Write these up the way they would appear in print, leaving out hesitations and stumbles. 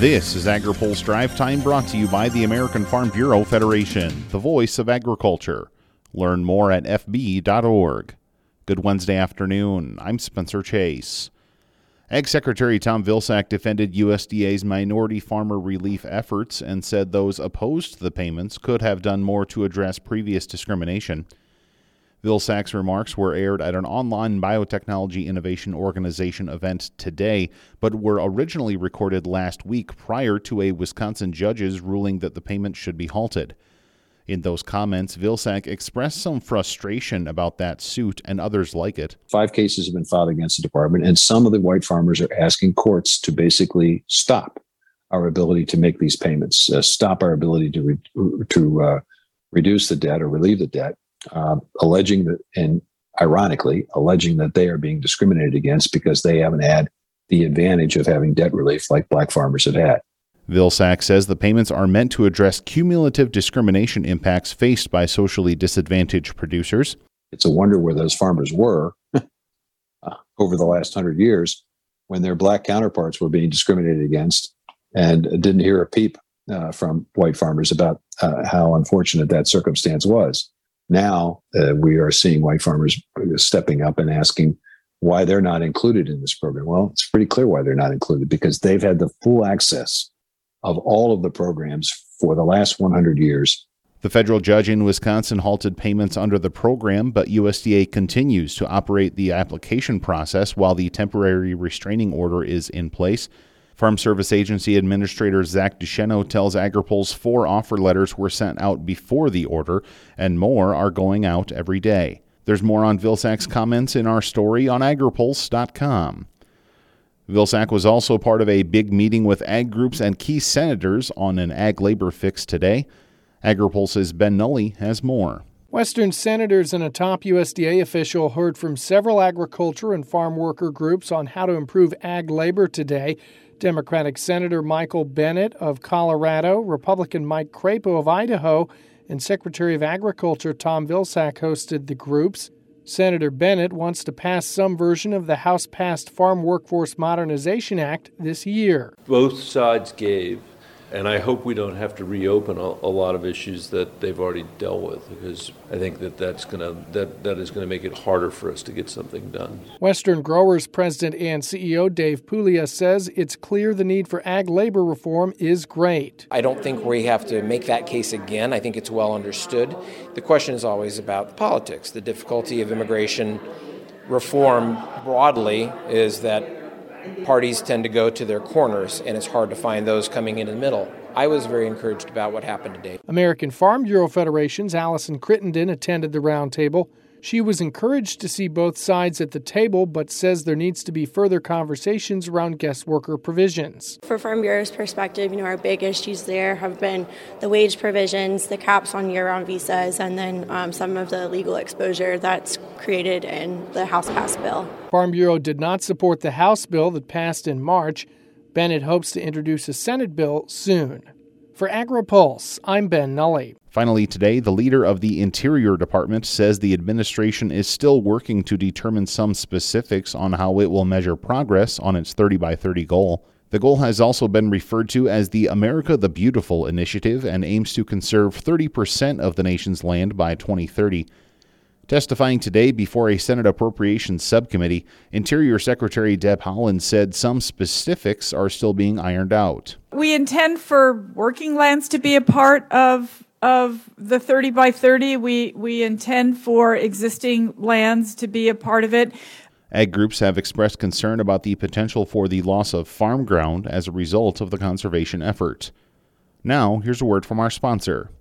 This is AgriPulse Drive Time, brought to you by the American Farm Bureau Federation, the voice of agriculture. Learn more at fb.org. Good Wednesday afternoon. I'm Spencer Chase. Ag Secretary Tom Vilsack defended USDA's minority farmer relief efforts and said those opposed to the payments could have done more to address previous discrimination. Vilsack's remarks were aired at an online biotechnology innovation organization event today, but were originally recorded last week prior to a Wisconsin judge's ruling that the payment should be halted. In those comments, Vilsack expressed some frustration about that suit and others like it. 5 cases have been filed against the department, and some of the white farmers are asking courts to basically stop our ability to make these payments, stop our ability to reduce the debt or relieve the debt. Alleging that, and ironically, alleging that they are being discriminated against because they haven't had the advantage of having debt relief like black farmers have had. Vilsack says the payments are meant to address cumulative discrimination impacts faced by socially disadvantaged producers. It's a wonder where those farmers were over the last 100 years when their black counterparts were being discriminated against and didn't hear a peep from white farmers about how unfortunate that circumstance was. Now we are seeing white farmers stepping up and asking why they're not included in this program. Well, it's pretty clear why they're not included, because they've had the full access of all of the programs for the last 100 years. The federal judge in Wisconsin halted payments under the program, but USDA continues to operate the application process while the temporary restraining order is in place. Farm Service Agency Administrator Zach Descheno tells AgriPulse 4 offer letters were sent out before the order, and more are going out every day. There's more on Vilsack's comments in our story on agripulse.com. Vilsack was also part of a big meeting with ag groups and key senators on an ag labor fix today. AgriPulse's Ben Nully has more. Western senators and a top USDA official heard from several agriculture and farm worker groups on how to improve ag labor today. Democratic Senator Michael Bennet of Colorado, Republican Mike Crapo of Idaho, and Secretary of Agriculture Tom Vilsack hosted the groups. Senator Bennet wants to pass some version of the House-passed Farm Workforce Modernization Act this year. Both sides gave. And I hope we don't have to reopen a lot of issues that they've already dealt with, because I think that is going to make it harder for us to get something done. Western Growers President and CEO Dave Puglia says it's clear the need for ag labor reform is great. I don't think we have to make that case again. I think it's well understood. The question is always about politics. The difficulty of immigration reform broadly is that parties tend to go to their corners, and it's hard to find those coming in the middle. I was very encouraged about what happened today. American Farm Bureau Federation's Allison Crittenden attended the roundtable. She was encouraged to see both sides at the table, but says there needs to be further conversations around guest worker provisions. For Farm Bureau's perspective, our big issues there have been the wage provisions, the caps on year-round visas, and then some of the legal exposure that's created in the House-passed bill. Farm Bureau did not support the House bill that passed in March. Bennett hopes to introduce a Senate bill soon. For AgriPulse, I'm Ben Nully. Finally today, the leader of the Interior Department says the administration is still working to determine some specifics on how it will measure progress on its 30x30 goal. The goal has also been referred to as the America the Beautiful initiative and aims to conserve 30% of the nation's land by 2030. Testifying today before a Senate Appropriations Subcommittee, Interior Secretary Deb Holland said some specifics are still being ironed out. We intend for working lands to be a part of the 30x30. We intend for existing lands to be a part of it. Ag groups have expressed concern about the potential for the loss of farm ground as a result of the conservation effort. Now, here's a word from our sponsor.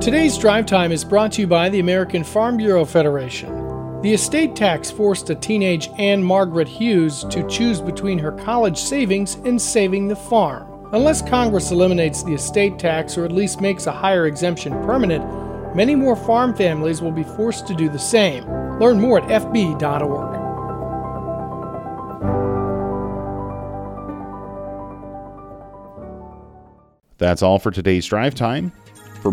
Today's Drive Time is brought to you by the American Farm Bureau Federation. The estate tax forced a teenage Anne Margaret Hughes to choose between her college savings and saving the farm. Unless Congress eliminates the estate tax or at least makes a higher exemption permanent, many more farm families will be forced to do the same. Learn more at fb.org. That's all for today's Drive Time. For